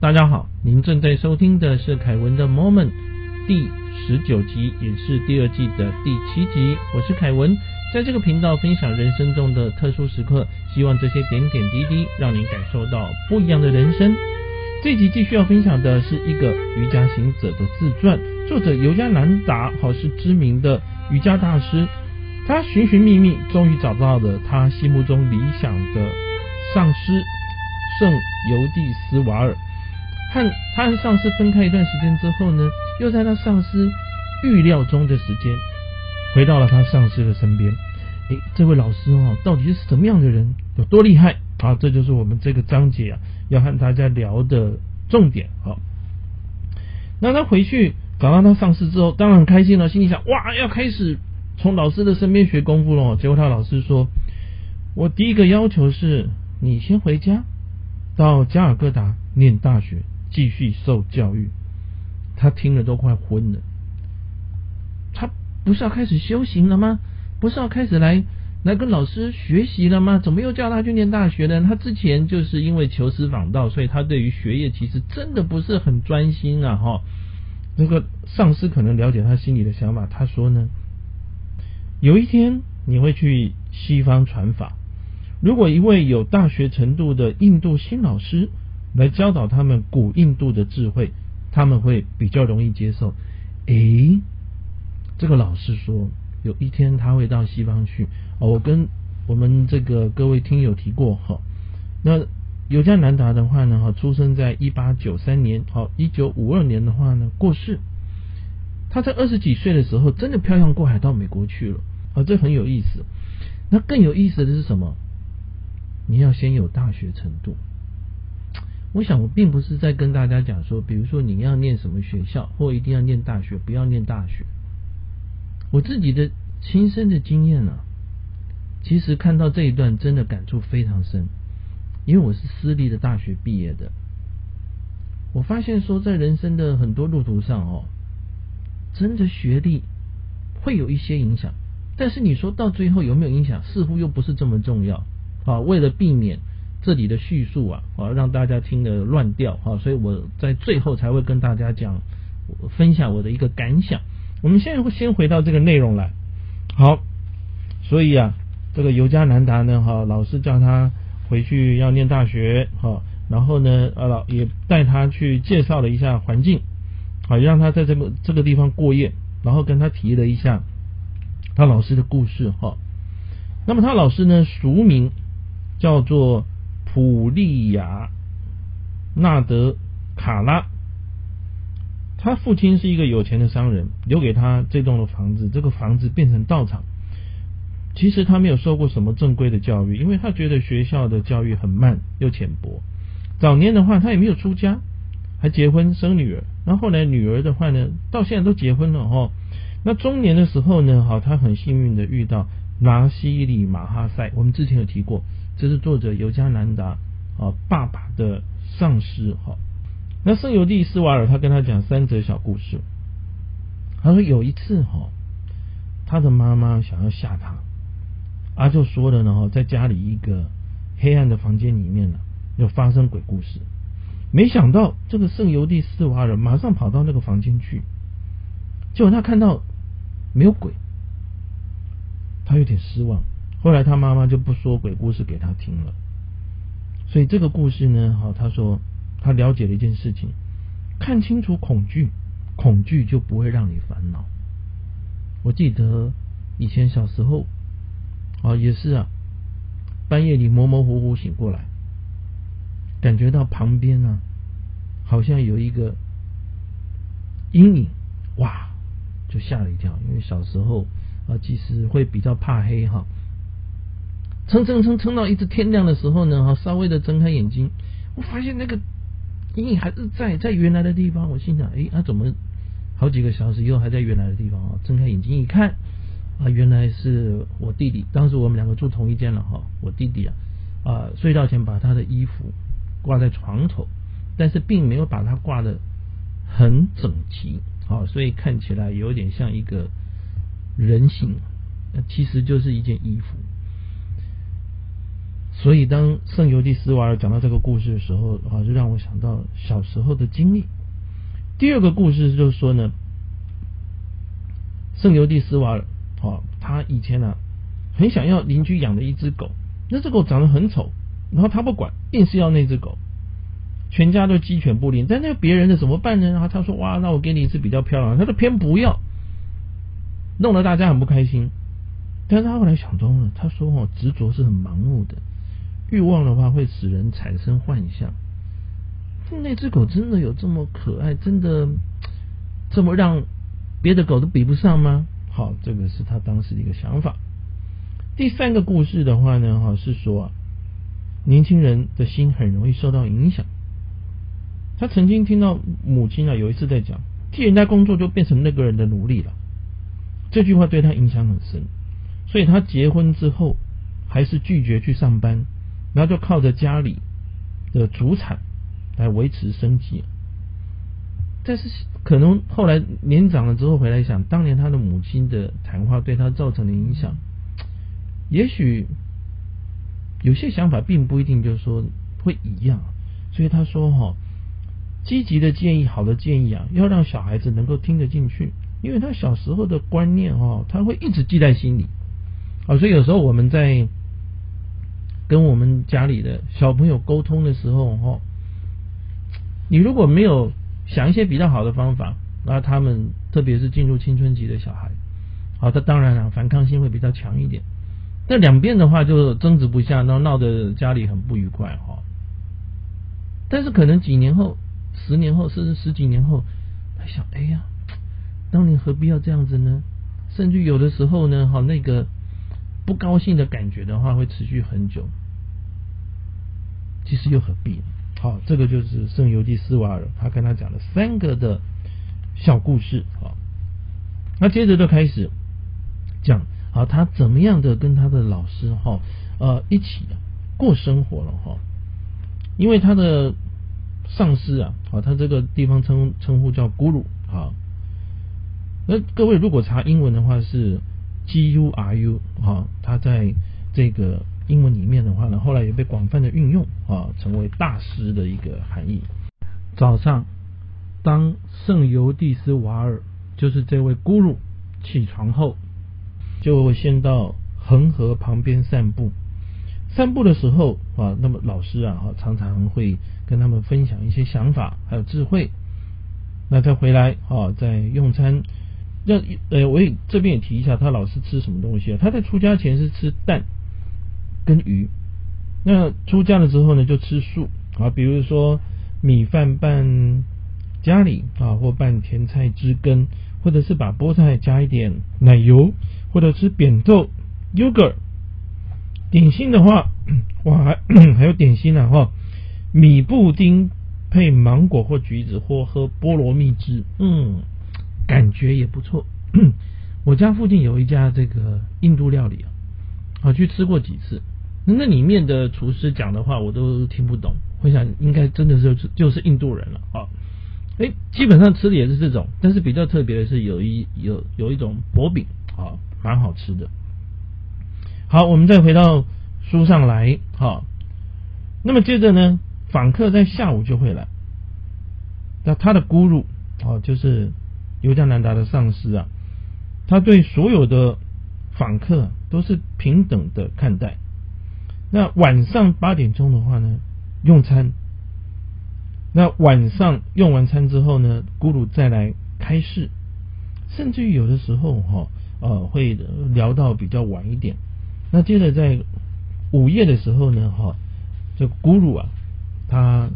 大家好，您正在收听的是凯文的 Moment 第19集，也是第二季的第7集。我是凯文，在这个频道分享人生中的特殊时刻，希望这些点点滴滴让您感受到不一样的人生。这集继续要分享的是一个瑜伽行者的自传，作者尤加南达是知名的瑜伽大师，他寻寻觅觅，终于找到了他心目中理想的上师圣尤蒂斯瓦尔。他和上司分开一段时间之后呢，又在他上司预料中的时间回到了他上司的身边。这位老师到底是什么样的人，有多厉害啊？这就是我们这个章节要和大家聊的重点。那他回去找到他上司之后，当然很开心了，心里想哇，要开始从老师的身边学功夫了。结果他老师说，我第一个要求是你先回家，到加尔各答念大学，继续受教育。他听了都快昏了，他不是要开始修行了吗？不是要开始来跟老师学习了吗？怎么又叫他去念大学呢？他之前就是因为求师访道，所以他对于学业其实真的不是很专心那个上师可能了解他心里的想法，他说呢，有一天你会去西方传法，如果一位有大学程度的印度新老师来教导他们古印度的智慧，他们会比较容易接受。这个老师说有一天他会到西方去。我跟我们这个各位听友提过那尤加南达的话呢出生在1893年，1952年的话呢过世。他在20几岁的时候真的漂洋过海到美国去了这很有意思。那更有意思的是什么？你要先有大学程度。我想我并不是在跟大家讲说，比如说你要念什么学校，或一定要念大学，不要念大学。我自己的亲身的经验其实看到这一段真的感触非常深，因为我是私立的大学毕业的。我发现说在人生的很多路途上真的学历会有一些影响，但是你说到最后有没有影响，似乎又不是这么重要为了避免这里的叙述让大家听得乱掉所以我在最后才会跟大家讲分享我的一个感想。我们现在会先回到这个内容来。好，所以这个尤加南达呢老师叫他回去要念大学然后呢也带他去介绍了一下环境让他在这个地方过夜，然后跟他提了一下他老师的故事那么他老师呢俗名叫做普利亚纳德卡拉，他父亲是一个有钱的商人，留给他这栋的房子，这个房子变成道场。其实他没有受过什么正规的教育，因为他觉得学校的教育很慢又浅薄。早年的话他也没有出家，还结婚生女儿，然后来女儿的话呢到现在都结婚了那中年的时候呢他很幸运的遇到拿西里马哈塞，我们之前有提过，这是作者尤加南达爸爸的上师那圣尤蒂斯瓦尔他跟他讲3则小故事。他说有一次他的妈妈想要吓他就说了呢在家里一个黑暗的房间里面有发生鬼故事。没想到这个圣尤蒂斯瓦尔马上跑到那个房间去，结果他看到没有鬼，他有点失望。后来他妈妈就不说鬼故事给他听了。所以这个故事呢他说他了解了一件事情，看清楚恐惧，恐惧就不会让你烦恼。我记得以前小时候也是半夜里模模糊糊醒过来，感觉到旁边好像有一个阴影，哇就吓了一跳，因为小时候其实会比较怕黑撑到一直天亮的时候呢稍微的睁开眼睛，我发现那个阴影还是在原来的地方。我心想怎么好几个小时以后还在原来的地方睁开眼睛一看原来是我弟弟，当时我们两个住同一间了我弟弟睡觉前把他的衣服挂在床头，但是并没有把它挂得很整齐所以看起来有点像一个人形，其实就是一件衣服。所以当圣尤利斯瓦尔讲到这个故事的时候的话，就让我想到小时候的经历。第二个故事就是说呢，圣尤利斯瓦尔他以前很想要邻居养的一只狗，那只狗长得很丑，然后他不管，硬是要那只狗，全家都鸡犬不宁。但那别人的怎么办呢？然后他说哇，那我给你一只比较漂亮，他就偏不要，弄得大家很不开心。但是他后来想通了，他说执着是很盲目的，欲望的话会使人产生幻象。那只狗真的有这么可爱，真的这么让别的狗都比不上吗？好，这个是他当时的一个想法。第三个故事的话呢，是说年轻人的心很容易受到影响。他曾经听到母亲有一次在讲，替人家工作就变成那个人的奴隶了，这句话对他影响很深。所以他结婚之后还是拒绝去上班，然后就靠着家里的主产来维持生计。但是可能后来年长了之后回来想，当年他的母亲的谈话对他造成的影响，也许有些想法并不一定就是说会一样。所以他说积极的建议，好的建议要让小孩子能够听得进去，因为他小时候的观念他会一直记在心里。所以有时候我们在跟我们家里的小朋友沟通的时候你如果没有想一些比较好的方法，那他们特别是进入青春期的小孩他当然反抗性会比较强一点，那两边的话就争执不下，然后闹得家里很不愉快但是可能几年后，10年后，甚至10几年后，他想哎呀，当年何必要这样子呢？甚至有的时候呢那个不高兴的感觉的话会持续很久，其实又何必呢？这个就是圣尤利斯瓦尔他跟他讲的三个的小故事。那接着就开始讲他怎么样的跟他的老师一起过生活了因为他的上师他这个地方称呼叫 Guru。 那各位如果查英文的话是 Guru， 他在这个英文里面的话呢，后来也被广泛的运用成为大师的一个含义。早上当圣尤利斯瓦尔就是这位 Guru 起床后，就先到恒河旁边散步。散步的时候那么老师常常会跟他们分享一些想法还有智慧。那再回来在用餐。我这边也提一下他老师吃什么东西他在出家前是吃蛋跟鱼，那出家了之后呢就吃素比如说米饭拌咖喱或拌甜菜汁根，或者是把菠菜加一点奶油，或者吃扁豆 yogurt。 点心的话还有点心米布丁配芒果或橘子，或喝菠萝蜜汁，感觉也不错。我家附近有一家这个印度料理去吃过几次，那里面的厨师讲的话我都听不懂，我想应该真的是就是印度人了基本上吃的也是这种，但是比较特别的是有一种薄饼蛮好吃的。好，我们再回到书上来那么接着呢，访客在下午就会来。那他的 Guru 就是尤加南达的上师他对所有的访客都是平等的看待。那晚上8点钟的话呢用餐，那晚上用完餐之后呢 Guru 再来开示，甚至于有的时候会聊到比较晚一点。那接着在午夜的时候呢这 Guru 他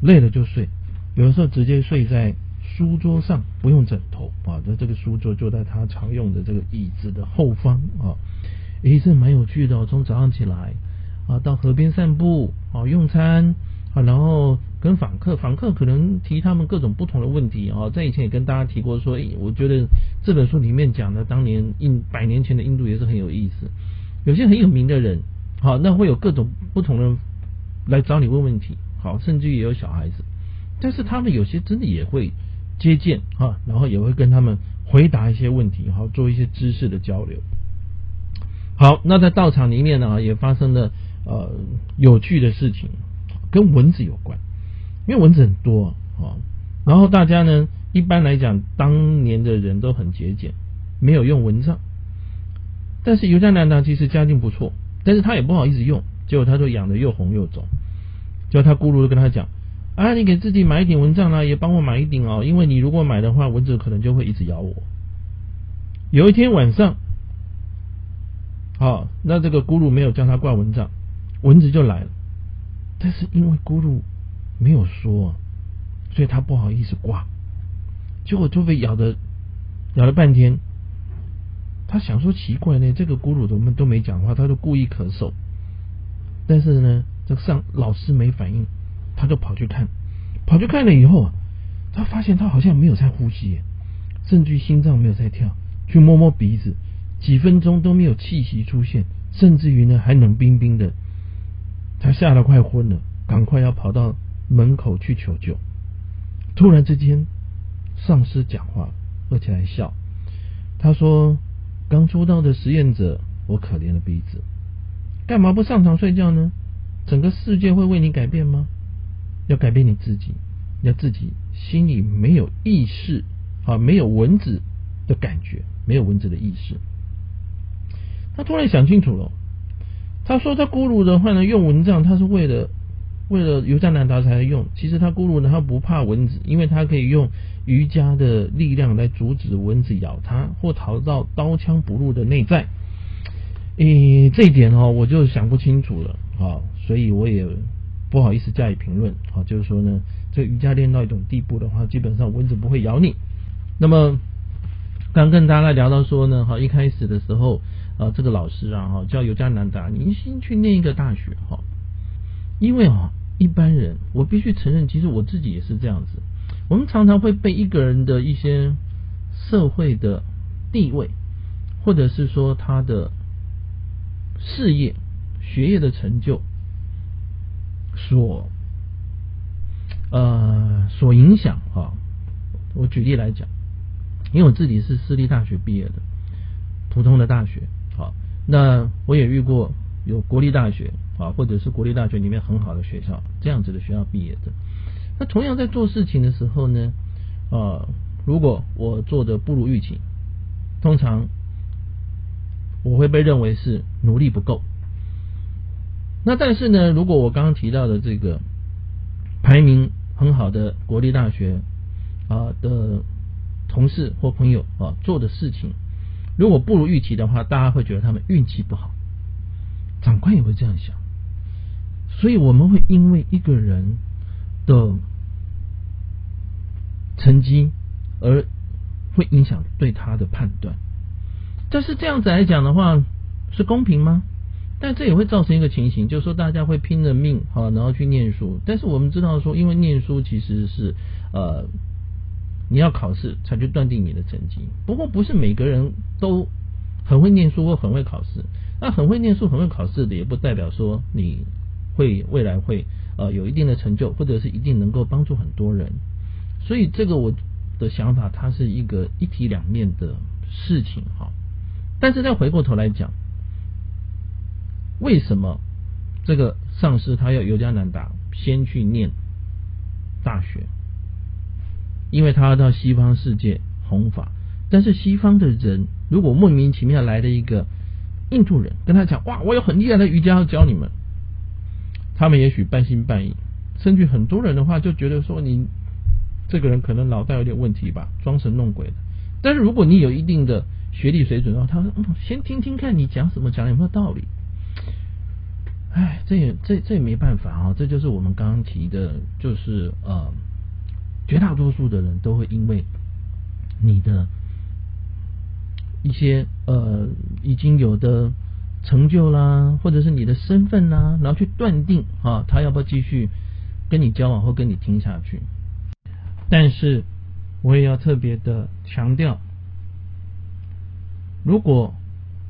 累了就睡，有的时候直接睡在书桌上，不用枕头这个书桌就在他常用的这个椅子的后方这蛮有趣的从早上起来到河边散步用餐然后跟访客可能提他们各种不同的问题在以前也跟大家提过说我觉得这本书里面讲的当年100年前的印度也是很有意思，有些很有名的人那会有各种不同的人来找你问问题甚至也有小孩子，但是他们有些真的也会接见然后也会跟他们回答一些问题做一些知识的交流。好，那在道场里面也发生了有趣的事情，跟蚊子有关，因为蚊子很多啊。然后大家呢，一般来讲，当年的人都很节俭，没有用蚊帐。但是尤加南达其实家境不错，但是他也不好意思用，结果他就养得又红又肿。结果他咕噜就跟他讲：“啊，你给自己买一顶蚊帐啦，也帮我买一顶哦，因为你如果买的话，蚊子可能就会一直咬我。”有一天晚上，好，那这个咕噜没有叫他挂蚊帐，蚊子就来了。但是因为咕噜没有说，所以他不好意思挂，结果就被咬了半天。他想说奇怪呢，这个咕噜都没讲话，他就故意咳嗽。但是呢，这上老师没反应，他就跑去看了以后啊，他发现他好像没有在呼吸，甚至心脏没有在跳，去摸摸鼻子，几分钟都没有气息出现，甚至于呢还冷冰冰的。他吓得快昏了，赶快要跑到门口去求救。突然之间，上师讲话，而且还笑。他说：“刚出道的实验者，我可怜的鼻子，干嘛不上床睡觉呢？整个世界会为你改变吗？要改变你自己，要自己心里没有意识啊，没有蚊子的感觉，没有蚊子的意识。”他突然想清楚了。他说他咕噜的话呢，用蚊帐他是为了尤加南达才用。其实他咕噜呢，他不怕蚊子，因为他可以用瑜伽的力量来阻止蚊子咬他，或逃到刀枪不入的内在。这一点哦，我就想不清楚了啊，所以我也不好意思加以评论啊。就是说呢，这瑜伽练到一种地步的话，基本上蚊子不会咬你。那么刚跟大家聊到说呢，一开始的时候，这个老师啊，叫尤加南达，你先去念一个大学哈，因为一般人，我必须承认，其实我自己也是这样子。我们常常会被一个人的一些社会的地位，或者是说他的事业、学业的成就所影响哈。我举例来讲，因为我自己是私立大学毕业的，普通的大学，好，那我也遇过有国立大学啊，或者是国立大学里面很好的学校，这样子的学校毕业的。那同样在做事情的时候呢，如果我做的不如预期，通常我会被认为是努力不够。那但是呢，如果我刚刚提到的这个排名很好的国立大学的同事或朋友做的事情如果不如预期的话，大家会觉得他们运气不好，长官也会这样想。所以我们会因为一个人的成绩而会影响对他的判断。但是这样子来讲的话，是公平吗？但这也会造成一个情形，就是说大家会拼了命然后去念书。但是我们知道说，因为念书其实是你要考试才去断定你的成绩。不过不是每个人都很会念书或很会考试，那很会念书很会考试的也不代表说你会未来会有一定的成就，或者是一定能够帮助很多人。所以这个我的想法，它是一个一体两面的事情哈。但是再回过头来讲，为什么这个上师他要尤加南达先去念大学？因为他要到西方世界弘法。但是西方的人如果莫名其妙来了一个印度人跟他讲，哇，我有很厉害的瑜伽要教你们，他们也许半信半疑，甚至很多人的话就觉得说，你这个人可能脑袋有点问题吧，装神弄鬼的。但是如果你有一定的学历水准的话，他说，先听听看你讲什么，讲有没有道理。哎，这也没办法啊，这就是我们刚刚提的，就是绝大多数的人都会因为你的一些已经有的成就啦，或者是你的身份啦，然后去断定他要不要继续跟你交往或跟你听下去。但是我也要特别的强调，如果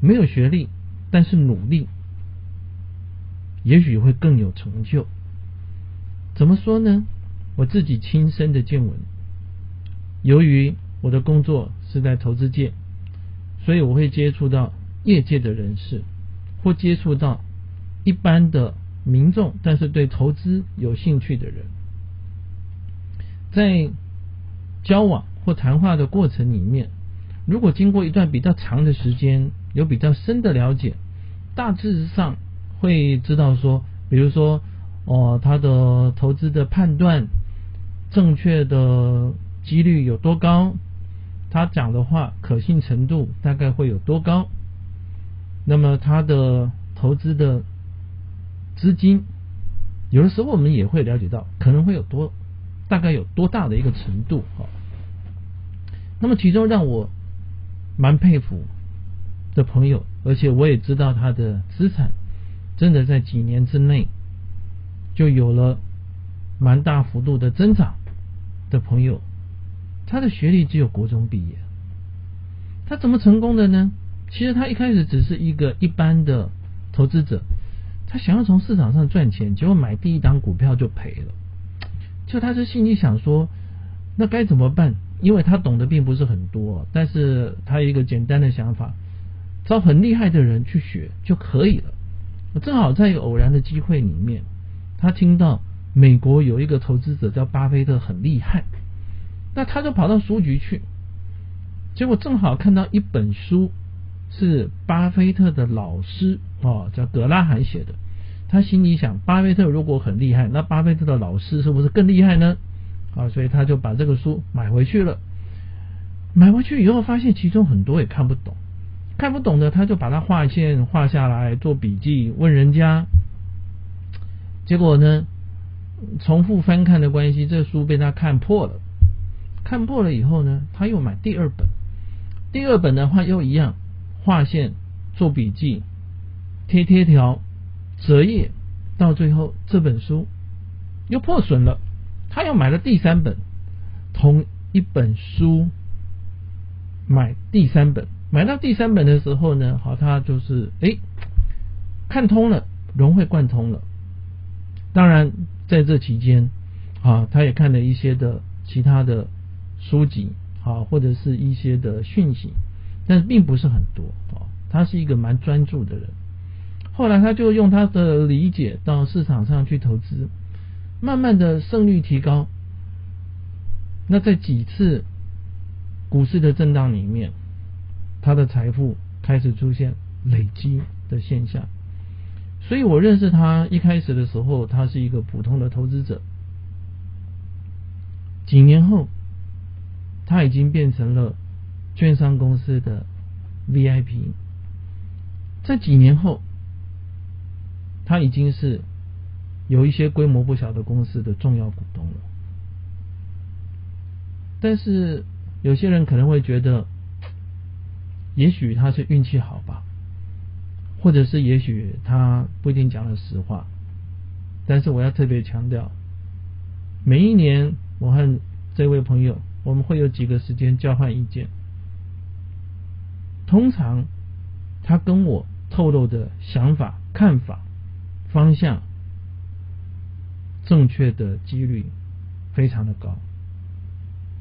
没有学历但是努力，也许会更有成就。怎么说呢？我自己亲身的见闻，由于我的工作是在投资界，所以我会接触到业界的人士，或接触到一般的民众，但是对投资有兴趣的人，在交往或谈话的过程里面，如果经过一段比较长的时间，有比较深的了解，大致上会知道说，比如说他的投资的判断正确的几率有多高，他讲的话可信程度大概会有多高，那么他的投资的资金，有的时候我们也会了解到可能会有大概有多大的一个程度。那么其中让我蛮佩服的朋友，而且我也知道他的资产真的在几年之内就有了蛮大幅度的增长的朋友，他的学历只有国中毕业。他怎么成功的呢？其实他一开始只是一个一般的投资者，他想要从市场上赚钱，结果买第一档股票就赔了。就他是心里想说那该怎么办，因为他懂得并不是很多，但是他有一个简单的想法，找很厉害的人去学就可以了。正好在一个偶然的机会里面，他听到美国有一个投资者叫巴菲特很厉害，那他就跑到书局去，结果正好看到一本书是巴菲特的老师叫葛拉罕写的。他心里想，巴菲特如果很厉害，那巴菲特的老师是不是更厉害呢？所以他就把这个书买回去了。买回去以后发现其中很多也看不懂，看不懂的他就把它画线画下来做笔记，问人家。结果呢，重复翻看的关系，这书被他看破了。看破了以后呢，他又买第二本。第二本的话又一样，画线做笔记，贴条，折页，到最后这本书又破损了，他又买了第三本。同一本书买第三本，买到第三本的时候呢，他就是看通了，融会贯通了。当然在这期间他也看了一些的其他的书籍或者是一些的讯息，但是并不是很多。他是一个蛮专注的人，后来他就用他的理解到市场上去投资，慢慢的胜率提高。那在几次股市的震荡里面，他的财富开始出现累积的现象。所以我认识他一开始的时候，他是一个普通的投资者，几年后他已经变成了券商公司的 VIP， 在几年后他已经是有一些规模不小的公司的重要股东了。但是有些人可能会觉得，也许他是运气好吧，或者是也许他不一定讲了实话。但是我要特别强调，每一年我和这位朋友我们会有几个时间交换意见，通常他跟我透露的想法、看法、方向正确的几率非常的高，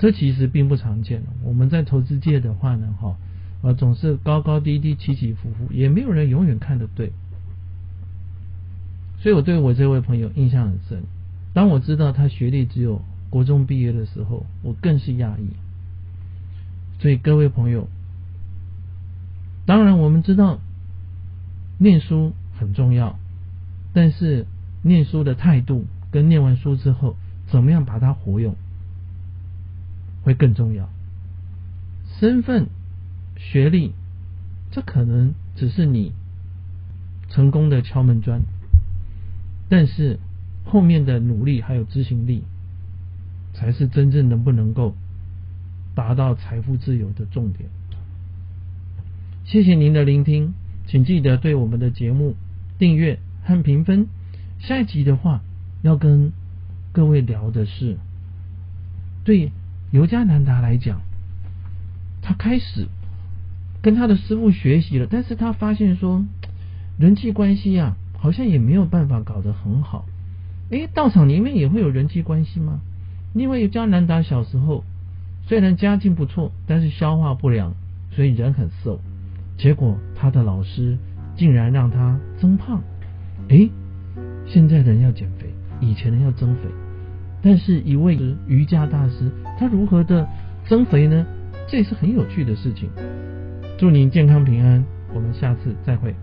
这其实并不常见。我们在投资界的话呢，总是高高低低、起起伏伏，也没有人永远看得对。所以我对我这位朋友印象很深，当我知道他学历只有国中毕业的时候，我更是讶异。所以各位朋友，当然我们知道念书很重要，但是念书的态度跟念完书之后怎么样把它活用会更重要。身份、学历，这可能只是你成功的敲门砖，但是后面的努力还有执行力才是真正能不能够达到财富自由的重点。谢谢您的聆听，请记得对我们的节目订阅和评分。下一集的话要跟各位聊的是，对尤加南达来讲，他开始跟他的师父学习了，但是他发现说人际关系好像也没有办法搞得很好。道场里面也会有人际关系吗？因为尤加南达小时候虽然家境不错，但是消化不良，所以人很瘦，结果他的老师竟然让他增胖，现在的人要减肥，以前人要增肥，但是一位瑜伽大师他如何的增肥呢？这也是很有趣的事情。祝您健康平安，我们下次再会。